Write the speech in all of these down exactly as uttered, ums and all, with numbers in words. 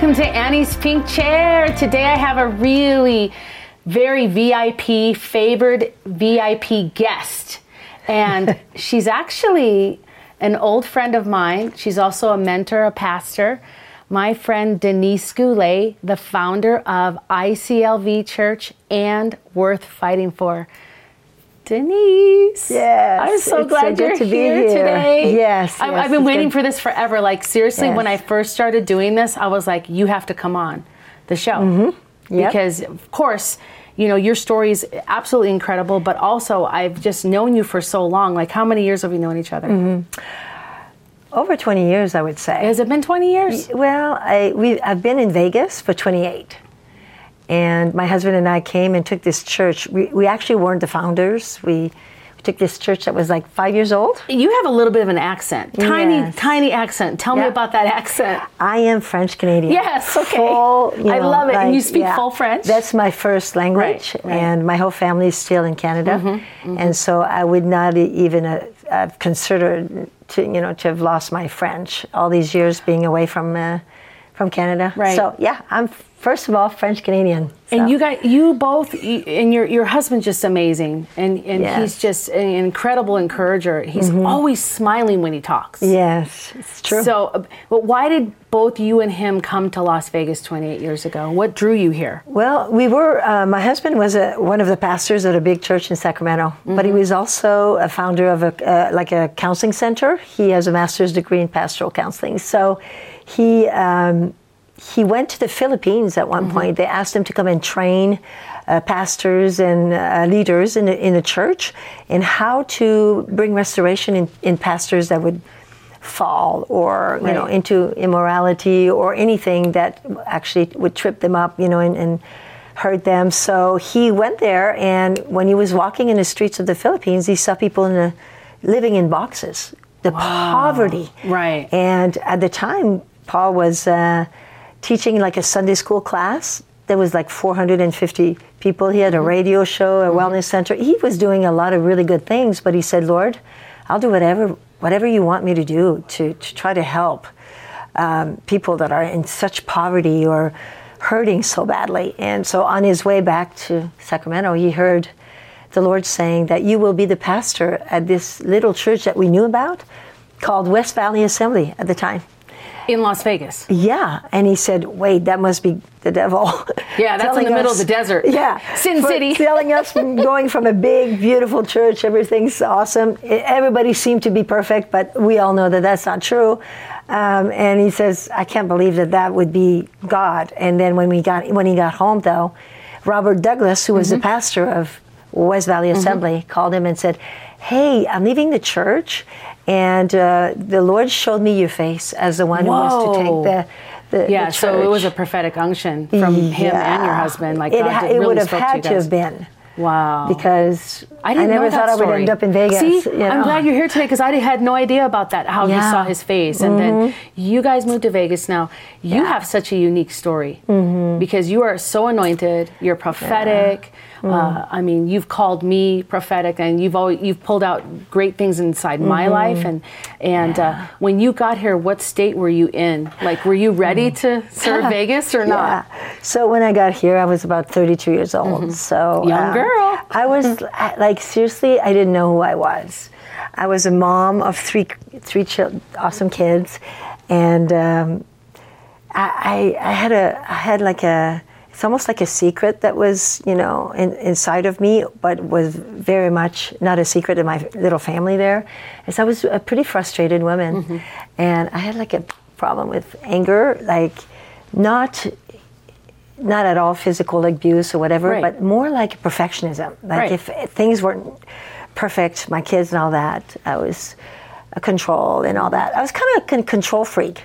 Welcome to Annie's Pink Chair. Today I have a really very V I P, favored V I P guest. And she's actually an old friend of mine. She's also a mentor, a pastor. My friend Denise Goulet, the founder of I C L V Church and Worth Fighting For. Denise, yes, I'm so glad so you're to here, here today. Yes, yes I, I've been waiting good. for this forever. Like seriously, yes. When I first started doing this, I was like, you have to come on the show. Mm-hmm. Yep. Because of course, you know, your story is absolutely incredible, but also I've just known you for so long. Like how many years have we known each other? Mm-hmm. Over twenty years, I would say. Has it been twenty years? Well, I, we, I've been in Vegas for twenty-eight. And my husband and I came and took this church. We, we actually weren't the founders. We, we took this church that was like five years old. You have a little bit of an accent. Tiny, yes. tiny accent. Tell yeah. me about that accent. I am French Canadian. Yes, okay. Full, you know, I love it. Like, and you speak yeah. full French? That's my first language. Right, right. And my whole family is still in Canada. Mm-hmm, mm-hmm. And so I would not even have uh, considered to, you know, to have lost my French all these years being away from uh, from Canada. Right. So, yeah, I'm first of all, French Canadian. So. And you guys, you both, you, and your your husband's just amazing, and and yes. he's just an incredible encourager. He's mm-hmm. always smiling when he talks. Yes, it's true. So, but why did both you and him come to Las Vegas twenty-eight years ago? What drew you here? Well, we were. Uh, my husband was a, one of the pastors at a big church in Sacramento, mm-hmm. but he was also a founder of a uh, like a counseling center. He has a master's degree in pastoral counseling, so he. Um, He went to the Philippines at one mm-hmm. point. They asked him to come and train uh, pastors and uh, leaders in the, in the church in how to bring restoration in, in pastors that would fall or, right. you know, into immorality or anything that actually would trip them up, you know, and, and hurt them. So he went there, and when he was walking in the streets of the Philippines, he saw people in the, living in boxes, the wow. poverty. Right. And at the time, Paul was... Uh, teaching like a Sunday school class. There was like four hundred fifty people. He had a radio show, a mm-hmm. wellness center. He was doing a lot of really good things, but he said, Lord, I'll do whatever whatever you want me to do to, to try to help um, people that are in such poverty or hurting so badly. And so on his way back to Sacramento, he heard the Lord saying that you will be the pastor at this little church that we knew about called West Valley Assembly at the time. In Las Vegas. Yeah. And he said, wait, that must be the devil. Yeah, that's in the middle us, of the desert. Yeah. Sin City. Telling us from going from a big, beautiful church, everything's awesome. Everybody seemed to be perfect, but we all know that that's not true. Um, and he says, I can't believe that that would be God. And then when we got when he got home, though, Robert Douglas, who was mm-hmm. the pastor of West Valley Assembly, mm-hmm. called him and said, hey, I'm leaving the church. And uh, the Lord showed me your face as the one who wants to take the, the, yeah, the church. Yeah, so it was a prophetic unction from yeah. him and your husband. Like it, God ha- it really would have had to, to have been. Wow. Because I, didn't I never know that thought story. I would end up in Vegas. See, you know? I'm glad you're here today because I had no idea about that, how yeah. you saw his face. And mm-hmm. then you guys moved to Vegas now. You yeah. have such a unique story mm-hmm. because you are so anointed. You're prophetic. Yeah. Mm-hmm. Uh, I mean, you've called me prophetic, and you've always, you've pulled out great things inside mm-hmm. my life. And and yeah. uh, when you got here, what state were you in? Like, were you ready mm-hmm. to serve Vegas or not? Yeah. So when I got here, I was about thirty-two years old. Mm-hmm. So young um, girl, I was like, seriously, I didn't know who I was. I was a mom of three three children, awesome kids, and um, I, I I had a I had like a. It's almost like a secret that was, you know, in, inside of me, but was very much not a secret in my little family there. And so I was a pretty frustrated woman. Mm-hmm. And I had like a problem with anger, like not not at all physical abuse or whatever, right. but more like perfectionism. Like right. if things weren't perfect, my kids and all that, I was a control and all that. I was kind of a control freak.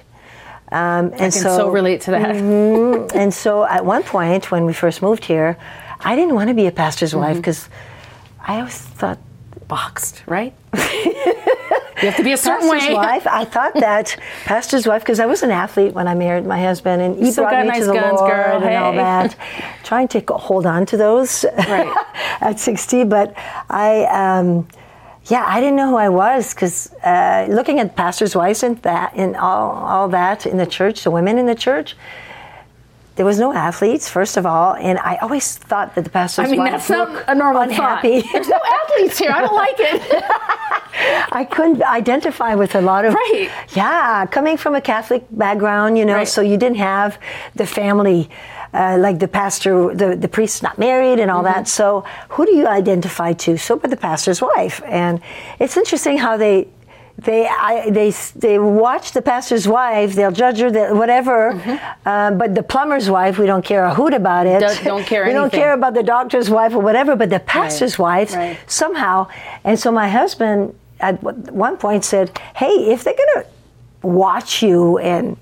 Um, and I can so, so relate to that. Mm-hmm. And so at one point when we first moved here, I didn't want to be a pastor's mm-hmm. wife because I always thought... Boxed, right? You have to be a certain pastor's way. Wife, I thought that pastor's wife, because I was an athlete when I married my husband, and he so brought me nice to the guns, Lord girl, and hey. all that. Trying to hold on to those right. at sixty, but I... Um, Yeah, I didn't know who I was because uh, looking at pastors' wives and that, and all all that in the church, the women in the church, There was no athletes, first of all, and I always thought that the pastor's I mean, wife that's not a normal unhappy. Thought. There's no athletes here. I don't like it. I couldn't identify with a lot of... Right. Yeah, coming from a Catholic background, you know, right. So you didn't have the family, uh, like the pastor, the, the priest's not married and all mm-hmm. that. So who do you identify to? So with the pastor's wife. And it's interesting how they... They I, they they watch the pastor's wife. They'll judge her, they, whatever. Mm-hmm. Uh, but the plumber's wife, we don't care a hoot about it. Do, don't care. We anything. Don't care about the doctor's wife or whatever. But the pastor's right. wife right. somehow. And so my husband at one point said, "Hey, if they're gonna watch you and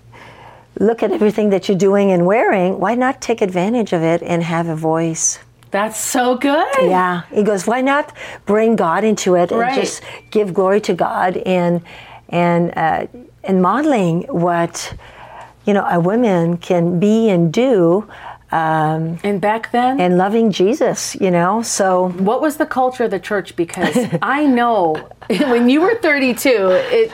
look at everything that you're doing and wearing, why not take advantage of it and have a voice?" That's so good. Yeah. He goes, why not bring God into it and right. just give glory to God and and uh, and modeling what, you know, a woman can be and do. Um, and back then? And loving Jesus, you know, so. What was the culture of the church? Because I know when you were thirty-two, it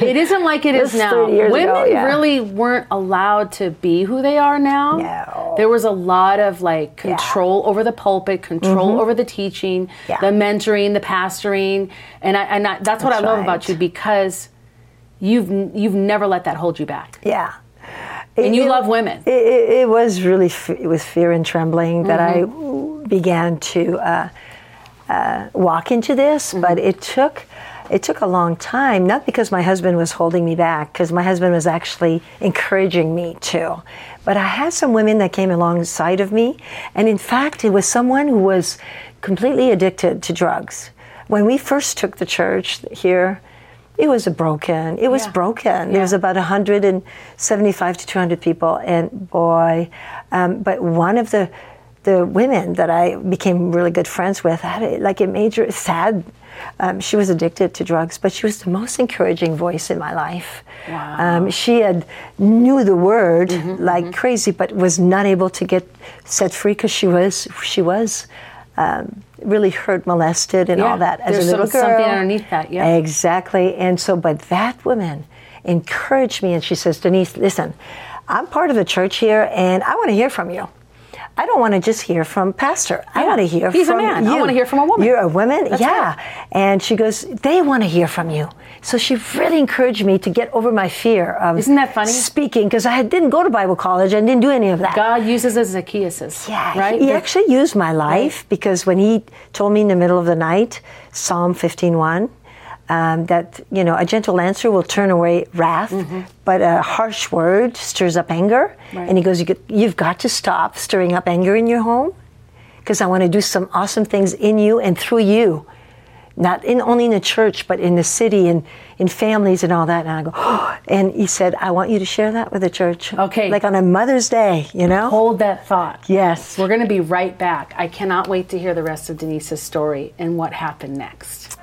it isn't like it, it is now. Women ago, yeah. really weren't allowed to be who they are now. No. There was a lot of like control yeah. over the pulpit, control mm-hmm. over the teaching, yeah. the mentoring, the pastoring, and I, and I, that's, that's what I love right. about you because you've you've never let that hold you back. Yeah. It, and you it, love women. It, it, it was really f- it was fear and trembling that mm-hmm. I began to uh, uh, walk into this, mm-hmm. but it took. It took a long time, not because my husband was holding me back, because my husband was actually encouraging me to. But I had some women that came alongside of me. And in fact, it was someone who was completely addicted to drugs. When we first took the church here, it was a broken. It was yeah. broken. Yeah. There was about one hundred seventy-five to two hundred people. And boy, um, but one of the the women that I became really good friends with, I had a, like a major sad Um, she was addicted to drugs, but she was the most encouraging voice in my life. Wow. Um, she had knew the word mm-hmm, like mm-hmm. crazy, but was not able to get set free because she was she was um, really hurt, molested, and yeah. all that as There's a little sort of girl. Something underneath that, yeah. Exactly. And so, but that woman encouraged me, and she says, "Denise, listen, I'm part of the church here, and I want to hear from you. I don't want to just hear from pastor. Yeah. I want to hear He's from a man. You. I want to hear from a woman. You're a woman? That's yeah. Right. And she goes, they want to hear from you. So she really encouraged me to get over my fear of Isn't that funny? Speaking, because I didn't go to Bible college and didn't do any of that. God uses us as Zacchaeuses. Yeah. Right? He, he actually used my life right. because when he told me in the middle of the night, Psalm fifteen one, Um, that, you know, a gentle answer will turn away wrath, mm-hmm. but a harsh word stirs up anger. Right. And he goes, you've got to stop stirring up anger in your home because I want to do some awesome things in you and through you. Not in only in the church, but in the city and in families and all that. And I go, oh, and he said, I want you to share that with the church. Okay. Like on a Mother's Day, you know? Hold that thought. Yes. We're going to be right back. I cannot wait to hear the rest of Denise's story and what happened next.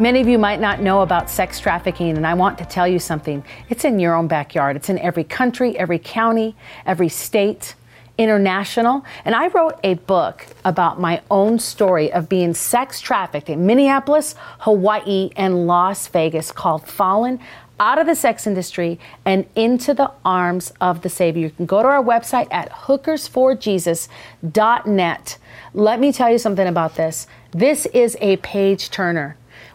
Many of you might not know about sex trafficking, and I want to tell you something. It's in your own backyard. It's in every country, every county, every state, international. And I wrote a book about my own story of being sex trafficked in Minneapolis, Hawaii, and Las Vegas called Fallen Out of the Sex Industry and Into the Arms of the Savior. You can go to our website at hookers for jesus dot net. Let me tell you something about this. This is a page turner.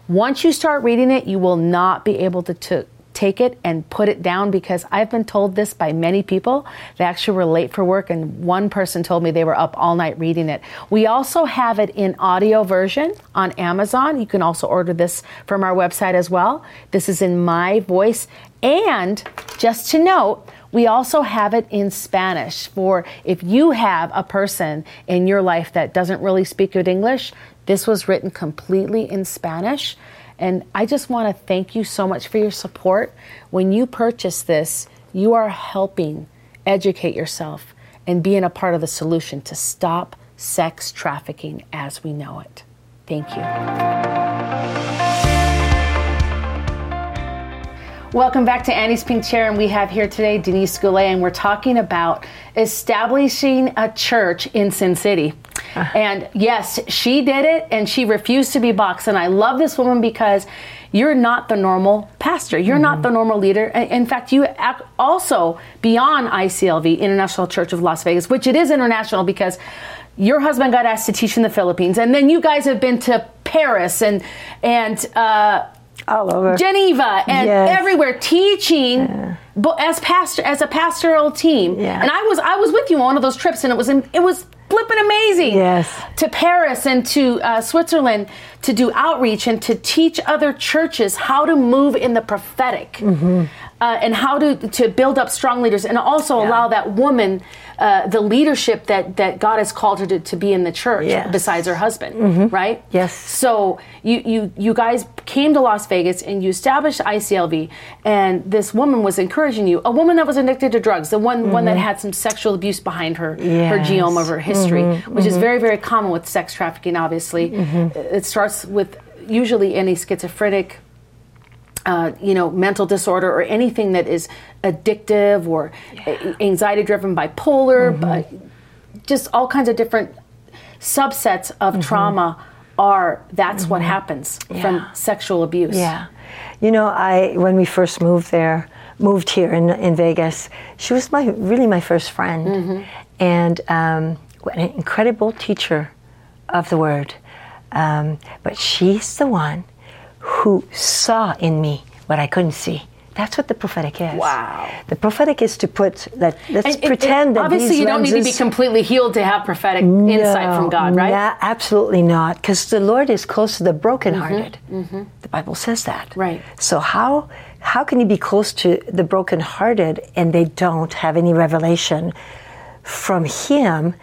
Once you start reading it, you will not be able to t- take it and put it down because I've been told this by many people. They actually were late for work, and one person told me they were up all night reading it. We also have it in audio version on Amazon. You can also order this from our website as well. This is in my voice. And just to note, we also have it in Spanish for if you have a person in your life that doesn't really speak good English. This was written completely in Spanish. And I just want to thank you so much for your support. When you purchase this, you are helping educate yourself and being a part of the solution to stop sex trafficking as we know it. Thank you. Welcome back to Annie's Pink Chair, and we have here today Denise Goulet, and we're talking about establishing a church in Sin City. Uh, and yes, she did it, and she refused to be boxed. And I love this woman because you're not the normal pastor. You're mm-hmm. not the normal leader. In fact, you act also beyond I C L V, International Church of Las Vegas, which it is international because your husband got asked to teach in the Philippines, and then you guys have been to Paris and and uh, all over Geneva and yes. everywhere teaching, yeah. but as pastor as a pastoral team. Yeah. And I was I was with you on one of those trips, and it was it was. flipping amazing. Yes. To Paris and to uh, Switzerland to do outreach and to teach other churches how to move in the prophetic mm-hmm. uh, and how to, to build up strong leaders and also yeah. allow that woman uh, the leadership that, that God has called her to, to be in the church yes. besides her husband, mm-hmm. right? Yes. So you, you, you guys came to Las Vegas and you established I C L V, and this woman was encouraging you, a woman that was addicted to drugs, the one, mm-hmm. one that had some sexual abuse behind her, yes. her genome of her history. Mm-hmm, which mm-hmm. is very, very common with sex trafficking, obviously. Mm-hmm. It starts with usually any schizophrenic, uh, you know, mental disorder or anything that is addictive or yeah. anxiety-driven, bipolar, mm-hmm. but just all kinds of different subsets of mm-hmm. trauma are, that's mm-hmm. what happens yeah. from sexual abuse. Yeah. You know, I when we first moved there, moved here in, in Vegas, she was my really my first friend. Mm-hmm. And um an incredible teacher of the word. Um, but she's the one who saw in me what I couldn't see. That's what the prophetic is. Wow. The prophetic is to put, let, let's and, pretend and that obviously these you lenses, don't need to be completely healed to have prophetic no, insight from God, right? No, absolutely not. Because the Lord is close to the brokenhearted. Mm-hmm, mm-hmm. The Bible says that. Right. So how how can he be close to the brokenhearted and they don't have any revelation from him?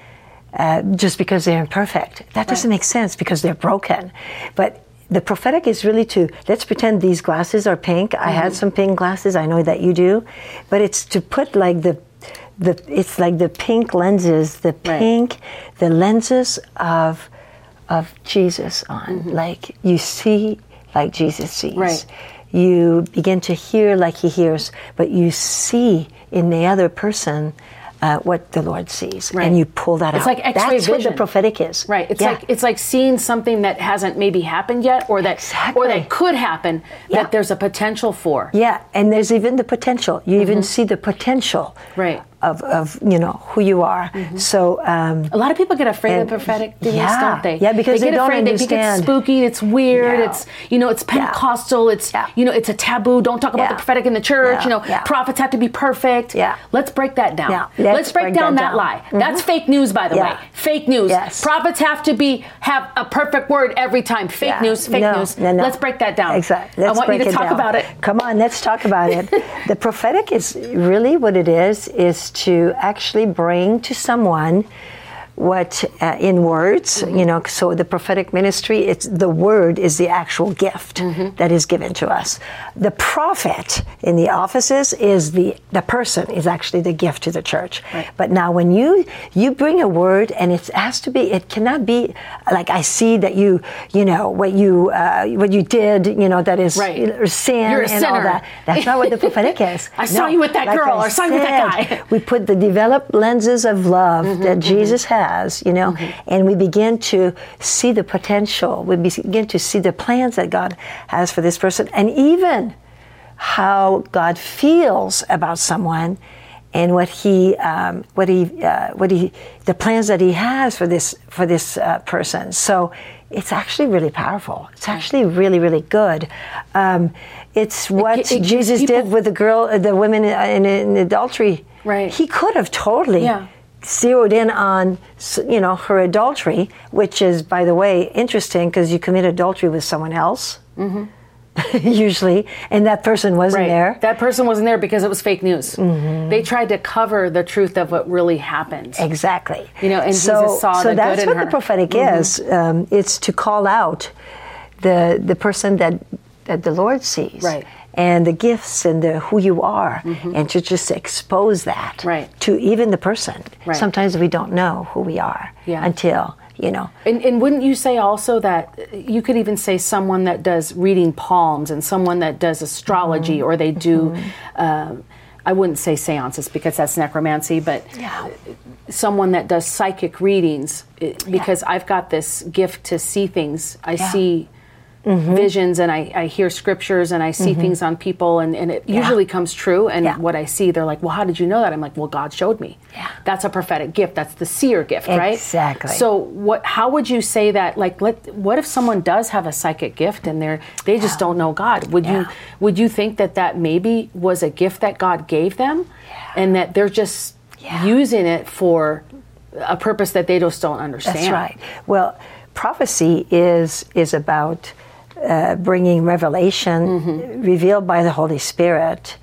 Uh, just because they're imperfect. That doesn't right. make sense because they're broken. But the prophetic is really to, let's pretend these glasses are pink. Mm-hmm. I had some pink glasses. I know that you do. But it's to put like the, the it's like the pink lenses, the pink, right. the lenses of of Jesus on. Mm-hmm. Like you see like Jesus sees. Right. You begin to hear like he hears, but you see in the other person Uh, what the Lord sees, right. and you pull that it's out. It's like X-ray That's vision. What the prophetic is. Right. It's yeah. like it's like seeing something that hasn't maybe happened yet, or that exactly. or that could happen, yeah. that there's a potential for. Yeah, and there's even the potential. You mm-hmm. even see the potential. Right. Of, of you know who you are. Mm-hmm. So um, a lot of people get afraid and, of the prophetic, yeah, don't they? Yeah, because they, get they don't afraid, understand. They get spooky. It's weird. No. It's you know, it's Pentecostal. Yeah. It's yeah. you know, it's a taboo. Don't talk about yeah. the prophetic in the church. Yeah. You know, yeah. prophets have to be perfect. Yeah, let's break that down. Yeah. Let's, let's break, break down that, down. that lie. Mm-hmm. That's fake news, by the yeah. way. Fake news. Yes. Prophets have to be have a perfect word every time. Fake yeah. news. Fake no, news. No, no. Let's break that down. Exactly. Let's I want you to talk down. about it. Come on, let's talk about it. The prophetic is really what it is. Is to actually bring to someone what uh, in words, mm-hmm. you know, so the prophetic ministry, it's the word is the actual gift mm-hmm. that is given to us. The prophet in the offices is the, the person is actually the gift to the church. Right. But now when you, you bring a word and it has to be, it cannot be like, I see that you, you know, what you, uh, what you did, you know, that is right. sin You're a and sinner. all that. That's not what the prophetic is. I no, saw you with that like girl I or I saw you with that guy. We put the developed lenses of love mm-hmm, that Jesus mm-hmm. had. You know, mm-hmm. and we begin to see the potential. We begin to see the plans that God has for this person, and even how God feels about someone, and what He, um, what He, uh, what He, the plans that He has for this for this uh, person. So, it's actually really powerful. It's actually really, really good. Um, it's what it, it, Jesus people... did with the girl, the women in, in adultery. Right. He could have totally. Yeah. zeroed in on, you know, her adultery, which is, by the way, interesting because you commit adultery with someone else, mm-hmm. usually, and that person wasn't right. there. That person wasn't there because it was fake news. Mm-hmm. They tried to cover the truth of what really happened. Exactly. You know, and so, Jesus saw so the good in her. So that's what the prophetic mm-hmm. is. Um, it's to call out the the person that that the Lord sees. Right. and the gifts and the who you are, mm-hmm. and to just expose that right. to even the person. Right. Sometimes we don't know who we are yeah. until, you know. And, and wouldn't you say also that you could even say someone that does reading palms and someone that does astrology, mm-hmm. or they do, mm-hmm. um, I wouldn't say seances because that's necromancy, but yeah. someone that does psychic readings, because yeah. I've got this gift to see things. I yeah. see mm-hmm. visions, and I, I hear scriptures, and I see mm-hmm. things on people, and, and it yeah. usually comes true. And yeah. what I see, they're like, well, how did you know that? I'm like, well, God showed me. Yeah. That's a prophetic gift. That's the seer gift, exactly. right? Exactly. So what? How would you say that? Like, let, what if someone does have a psychic gift and they're they yeah. just don't know God? Would yeah. you would you think that that maybe was a gift that God gave them, yeah. and that they're just yeah. using it for a purpose that they just don't understand? That's right. Well, prophecy is is about Uh, bringing revelation mm-hmm. revealed by the Holy Spirit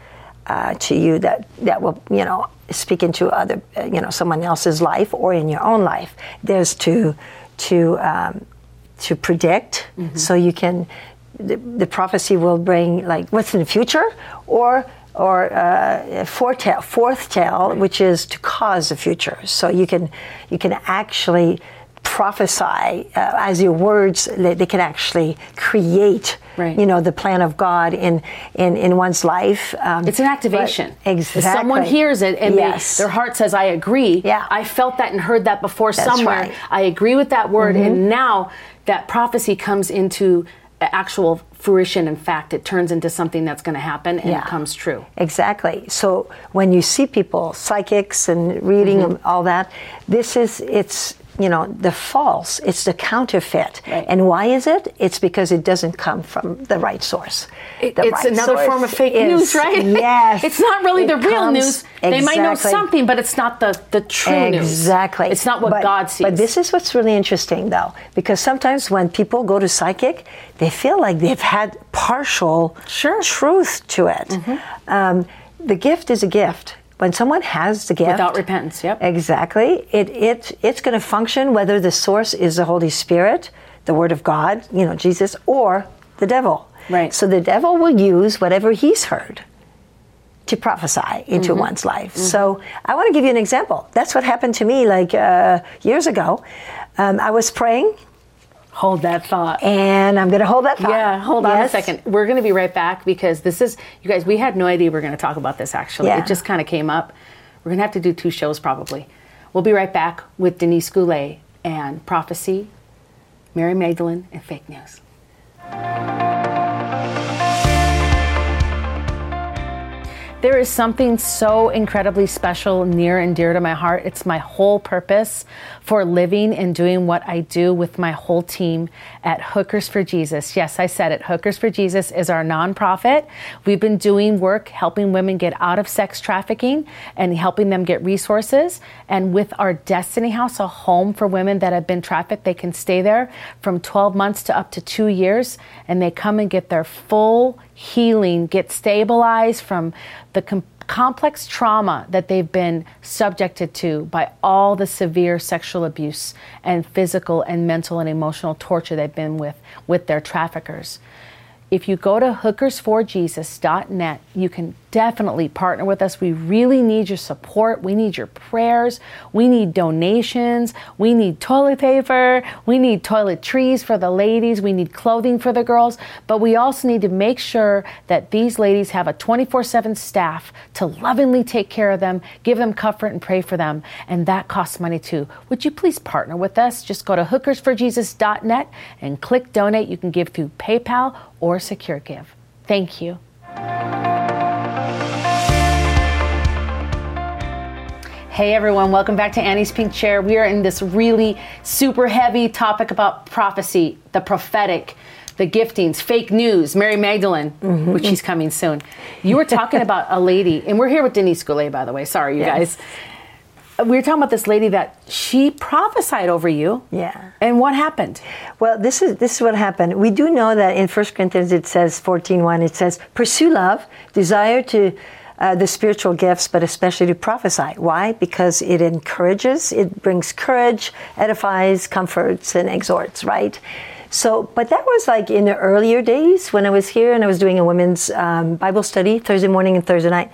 uh, to you that, that will, you know, speak into other, uh, you know, someone else's life or in your own life. There's to to um, to predict, mm-hmm. so you can, the, the prophecy will bring like what's in the future, or or uh, foretell, forthtell, right. which is to cause the future. So you can you can actually prophesy uh, as your words, they, they can actually create, right. you know, the plan of God in in, in one's life. Um, it's an activation. Exactly. If someone hears it and yes. they, their heart says, I agree. Yeah. I felt that and heard that before That's somewhere. Right. I agree with that word. Mm-hmm. And now that prophecy comes into actual fruition. In fact, it turns into something that's going to happen and yeah. it comes true. Exactly. So when you see people, psychics and reading mm-hmm. and all that, this is, it's, you know, the false, it's the counterfeit. Right. And why is it? It's because it doesn't come from the right source. It, the it's right another source form of fake is, news, right? Yes. It's not really it the comes, real news. Exactly. They might know something, but it's not the, the true exactly. news. Exactly. It's not what but, God sees. But this is what's really interesting, though, because sometimes when people go to psychic, they feel like they've had partial sure. truth to it. Mm-hmm. Um, the gift is a gift. When someone has the gift, without repentance, yep. Exactly. It it it's going to function whether the source is the Holy Spirit, the Word of God, you know, Jesus, or the devil. Right. So the devil will use whatever he's heard to prophesy into mm-hmm. one's life. Mm-hmm. So I want to give you an example. That's what happened to me like uh, years ago. Um, I was praying. Hold that thought. And I'm going to hold that thought. Yeah, hold on yes. a second. We're going to be right back because this is, you guys, we had no idea we were going to talk about this, actually. Yeah. It just kind of came up. We're going to have to do two shows probably. We'll be right back with Denise Goulet and prophecy, Mary Magdalene, and fake news. There is something so incredibly special, near and dear to my heart. It's my whole purpose for living and doing what I do with my whole team at Hookers for Jesus. Yes, I said it. Hookers for Jesus is our nonprofit. We've been doing work helping women get out of sex trafficking and helping them get resources. And with our Destiny House, a home for women that have been trafficked, they can stay there from twelve months to up to two years, and they come and get their full healing, get stabilized from the com- complex trauma that they've been subjected to by all the severe sexual abuse and physical and mental and emotional torture they've been with with their traffickers. If you go to hookers for jesus dot net, you can definitely partner with us. We really need your support. We need your prayers. We need donations. We need toilet paper. We need toiletries for the ladies. We need clothing for the girls. But we also need to make sure that these ladies have a twenty-four seven staff to lovingly take care of them, give them comfort, and pray for them. And that costs money too. Would you please partner with us? Just go to hookers for jesus dot net and click donate. You can give through PayPal or Secure Give. Thank you. Hey everyone, welcome back to Annie's Pink Chair. We are in this really super heavy topic about prophecy, the prophetic, the giftings, fake news, Mary Magdalene, mm-hmm. which she's coming soon. You were talking about a lady, and we're here with Denise Goulet, by the way. Sorry, you yes. guys. We were talking about this lady that she prophesied over you. Yeah. And what happened? Well, this is this is what happened. We do know that in First Corinthians it says fourteen one, it says, pursue love, desire to... Uh, the spiritual gifts, but especially to prophesy. Why? Because it encourages, it brings courage, edifies, comforts, and exhorts, right? So, but that was like in the earlier days when I was here and I was doing a women's um, Bible study Thursday morning and Thursday night.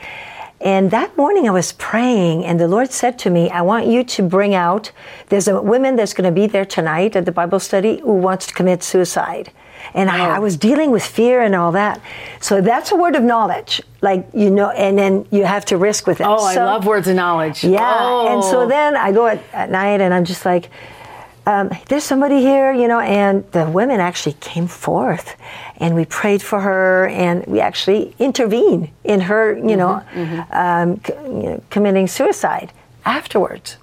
And that morning I was praying and the Lord said to me, I want you to bring out, there's a woman that's going to be there tonight at the Bible study who wants to commit suicide. And oh. I, I was dealing with fear and all that. So that's a word of knowledge. Like, you know, and then you have to risk with it. Oh, so, I love words of knowledge. Yeah. Oh. And so then I go at, at night and I'm just like, Um, there's somebody here, you know, and the women actually came forth and we prayed for her and we actually intervened in her, you mm-hmm, know, mm-hmm. Um, c- you know, committing suicide. Afterwards,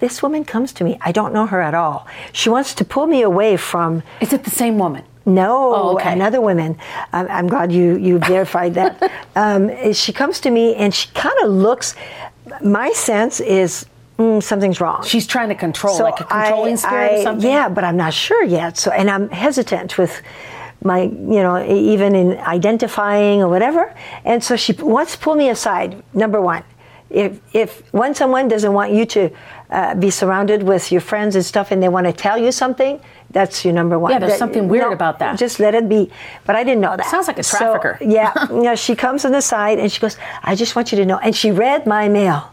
this woman comes to me. I don't know her at all. She wants to pull me away from... Is it the same woman? No, oh, okay. Another woman. I'm, I'm glad you, you verified that. um, she comes to me and she kind of looks, my sense is... Mm, something's wrong. She's trying to control, so like a controlling I, spirit I, or something? Yeah, but I'm not sure yet. So, and I'm hesitant with my, you know, even in identifying or whatever. And so she wants to pull me aside, number one. If, if when someone doesn't want you to uh, be surrounded with your friends and stuff and they want to tell you something, that's your number one. Yeah, there's that, something weird no, about that. Just let it be. But I didn't know that. Sounds like a trafficker. So, yeah, you know, she comes on the side and she goes, I just want you to know. And she read my mail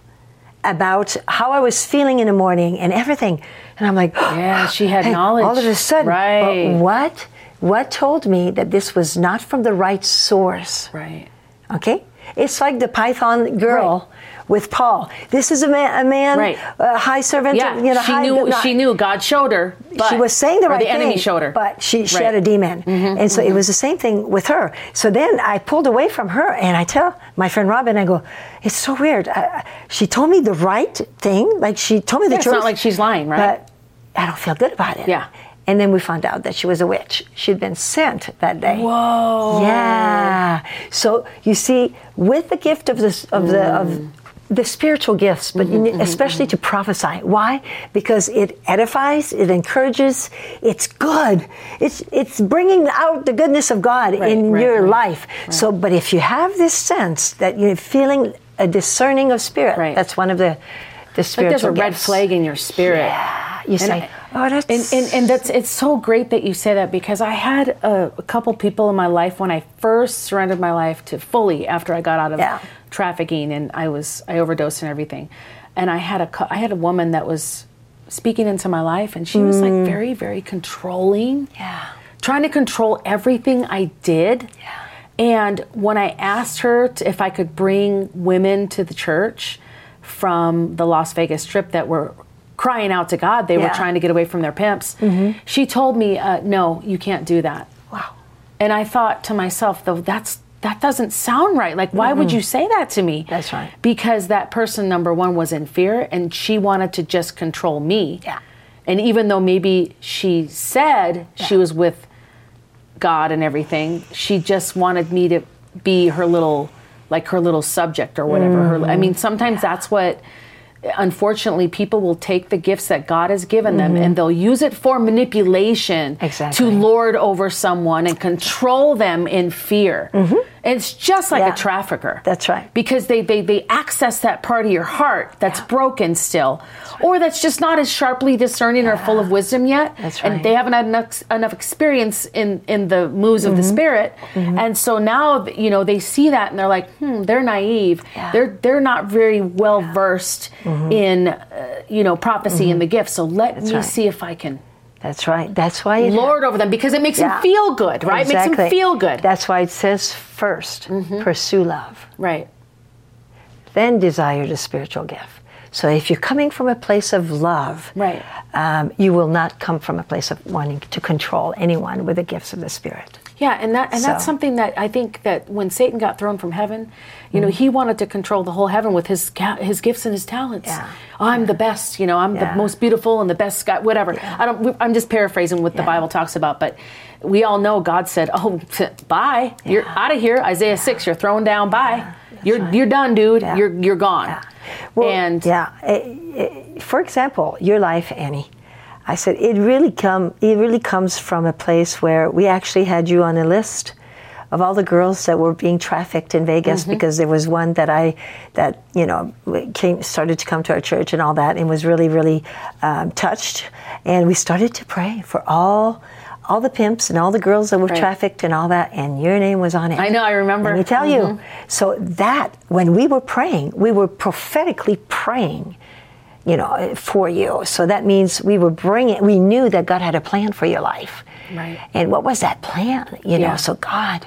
about how I was feeling in the morning and everything. And I'm like, yeah, she had hey, knowledge. All of a sudden, right. what what told me that this was not from the right source? Right. Okay? It's like the Python girl right. with Paul. This is a man, a man right. uh, high servant. Yeah, you know, she, high, knew, not, she knew God showed her. But, she was saying the right the thing. the enemy showed her. But she, she right. had a demon. Mm-hmm, and so mm-hmm. it was the same thing with her. So then I pulled away from her and I tell my friend Robin, I go, it's so weird. I, she told me the right thing. Like she told me the yeah, truth. It's not like she's lying, right? But I don't feel good about it. Yeah. And then we found out that she was a witch. She'd been sent that day. Whoa. Yeah. So you see, with the gift of the of the mm. of the spiritual gifts, but mm-hmm, in, especially mm-hmm. to prophesy. Why? Because it edifies, it encourages, it's good. It's it's bringing out the goodness of God right, in right, your right, life. Right. So, but if you have this sense that you're feeling a discerning of spirit, right. that's one of the the spiritual gifts. Like there's a red flag in your spirit. Yeah. You and say. I, Oh, that's... And, and, and that's it's so great that you say that, because I had a, a couple people in my life when I first surrendered my life to fully after I got out of yeah. trafficking and I was I overdosed and everything, and I had a I had a woman that was speaking into my life, and she mm. was like very very controlling, yeah, trying to control everything I did, yeah. And when I asked her to, if I could bring women to the church from the Las Vegas Strip that were crying out to God. They yeah. were trying to get away from their pimps. Mm-hmm. She told me, uh, no, you can't do that. Wow. And I thought to myself, though, that's that doesn't sound right. Like, why mm-hmm. would you say that to me? That's right. Because that person, number one, was in fear, and she wanted to just control me. Yeah. And even though maybe she said yeah. she was with God and everything, she just wanted me to be her little, like her little subject or whatever. Mm-hmm. Her, I mean, sometimes yeah. that's what... Unfortunately, people will take the gifts that God has given them mm-hmm. and they'll use it for manipulation exactly. to lord over someone and control them in fear. Mm-hmm. It's just like yeah. a trafficker. That's right. Because they, they, they access that part of your heart that's yeah. broken still, that's right. or that's just not as sharply discerning yeah. or full of wisdom yet. That's right. And they haven't had enough, enough experience in, in the moves mm-hmm. of the spirit. Mm-hmm. And so now, you know, they see that and they're like, hmm, they're naive. Yeah. They're, they're not very well yeah. versed mm-hmm. in, uh, you know, prophecy mm-hmm. and the gifts. So let that's me right. see if I can. That's right. That's why it lord ha- over them, because it makes yeah. them feel good, right? Exactly. It makes them feel good. That's why it says first, mm-hmm. pursue love. Right. Then desire the spiritual gift. So if you're coming from a place of love, right. um, you will not come from a place of wanting to control anyone with the gifts of the Spirit. Yeah, and that and so. that's something that I think that when Satan got thrown from heaven, you mm. know, he wanted to control the whole heaven with his his gifts and his talents. Yeah. I'm yeah. the best, you know, I'm yeah. the most beautiful and the best guy, whatever. Yeah. I don't. I'm just paraphrasing what yeah. the Bible talks about, but we all know God said, "Oh, bye, yeah. you're out of here." Isaiah yeah. six, you're thrown down. Bye, yeah. you're right. you're done, dude. Yeah. You're you're gone. Yeah. Well, and yeah, for example, your life, Annie. I said it really come. It really comes from a place where we actually had you on a list of all the girls that were being trafficked in Vegas, mm-hmm. because there was one that I that you know came started to come to our church and all that, and was really really um, touched. And we started to pray for all all the pimps and all the girls that were right. trafficked and all that, and your name was on it. I know, I remember. Let me tell mm-hmm. you. So that, when we were praying, we were prophetically praying, you know, for you. So that means we were bringing, we knew that God had a plan for your life. Right. And what was that plan? You yeah. know, so God,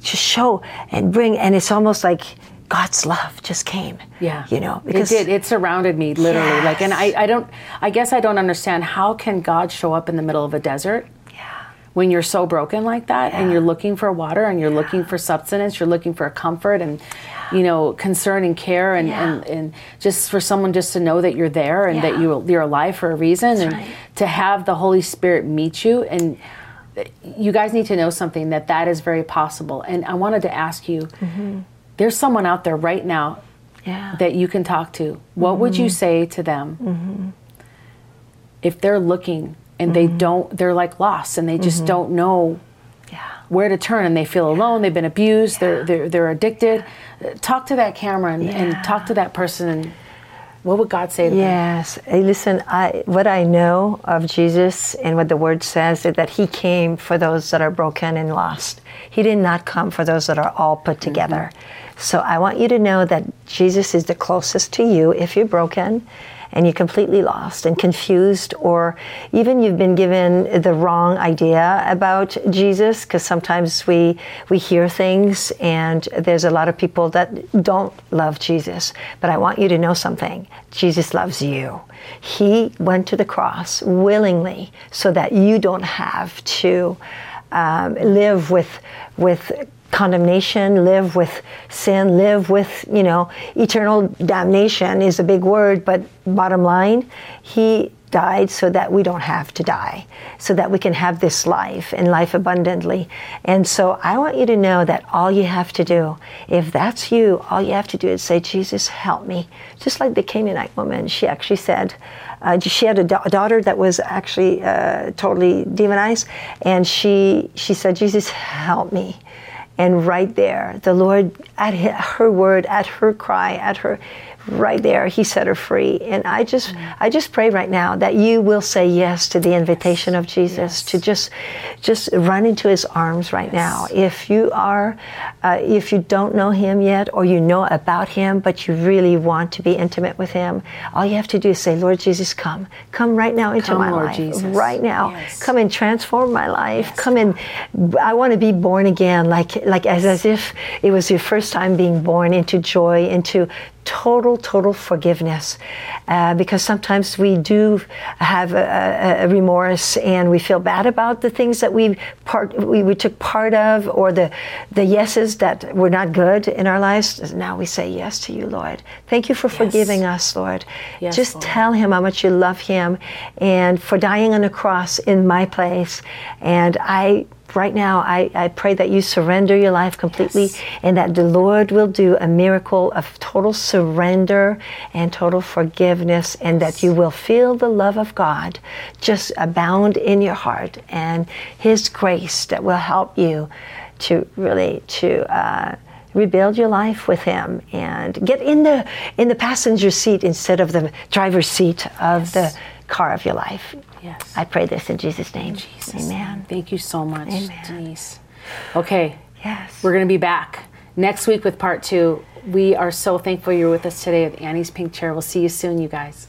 just show and bring, and it's almost like God's love just came. Yeah. You know, because it did. It surrounded me literally. Yes. Like, and I, I don't, I guess I don't understand, how can God show up in the middle of a desert? Yeah. When you're so broken like that, yeah. and you're looking for water, and you're yeah. looking for substance, you're looking for a comfort and, yeah. you know, concern and care, and, yeah. and, and just for someone just to know that you're there, and yeah. that you, you're alive for a reason. That's and right. to have the Holy Spirit meet you. And you guys need to know something, that that is very possible. And I wanted to ask you, mm-hmm. there's someone out there right now yeah. that you can talk to. What mm-hmm. would you say to them mm-hmm. if they're looking and mm-hmm. they don't, they're like lost and they just mm-hmm. don't know yeah. where to turn, and they feel yeah. alone, they've been abused, yeah. they're, they're they're addicted. Talk to that camera and, yeah. and talk to that person. And what would God say to yes. them? Yes, hey, listen, I, what I know of Jesus and what the Word says is that He came for those that are broken and lost. He did not come for those that are all put together. Mm-hmm. So I want you to know that Jesus is the closest to you if you're broken and you're completely lost and confused, or even you've been given the wrong idea about Jesus, because sometimes we we hear things, and there's a lot of people that don't love Jesus. But I want you to know something. Jesus loves you. He went to the cross willingly so that you don't have to um, live with with condemnation, live with sin, live with, you know, eternal damnation is a big word, but bottom line, He died so that we don't have to die, so that we can have this life and life abundantly. And so I want you to know that all you have to do, if that's you, all you have to do is say, Jesus, help me. Just like the Canaanite woman, she actually said, uh, she had a, da- a daughter that was actually uh, totally demonized, and she she said, Jesus, help me. And right there, the Lord, at her word, at her cry, at her, right there, He set her free. And I just mm-hmm. I just pray right now that you will say yes to the invitation yes. of Jesus, yes. to just just run into His arms right yes. now. If you are, uh, if you don't know Him yet, or you know about Him, but you really want to be intimate with Him, all you have to do is say, Lord Jesus, come. Come right now into come, my Lord life. Jesus. Right now. Yes. Come and transform my life. Yes. Come and, I want to be born again, like like as, as if it was your first time being born into joy, into total, total forgiveness, uh, because sometimes we do have a, a, a remorse, and we feel bad about the things that we part we, we took part of, or the the yeses that were not good in our lives. Now we say yes to you, Lord. Thank you for yes. forgiving us, Lord. Yes, Just Lord. Tell Him how much you love Him, and for dying on the cross in my place. And I. Right now, I, I pray that you surrender your life completely, yes. and that the Lord will do a miracle of total surrender and total forgiveness, and that you will feel the love of God just abound in your heart, and His grace that will help you to really to uh, rebuild your life with Him, and get in the in the passenger seat instead of the driver's seat of yes. the car of your life. Yes. I pray this in Jesus' name. Jesus. Amen. Thank you so much, Amen. Denise. Okay. Yes. We're going to be back next week with part two. We are so thankful you're with us today at Annie's Pink Chair. We'll see you soon, you guys.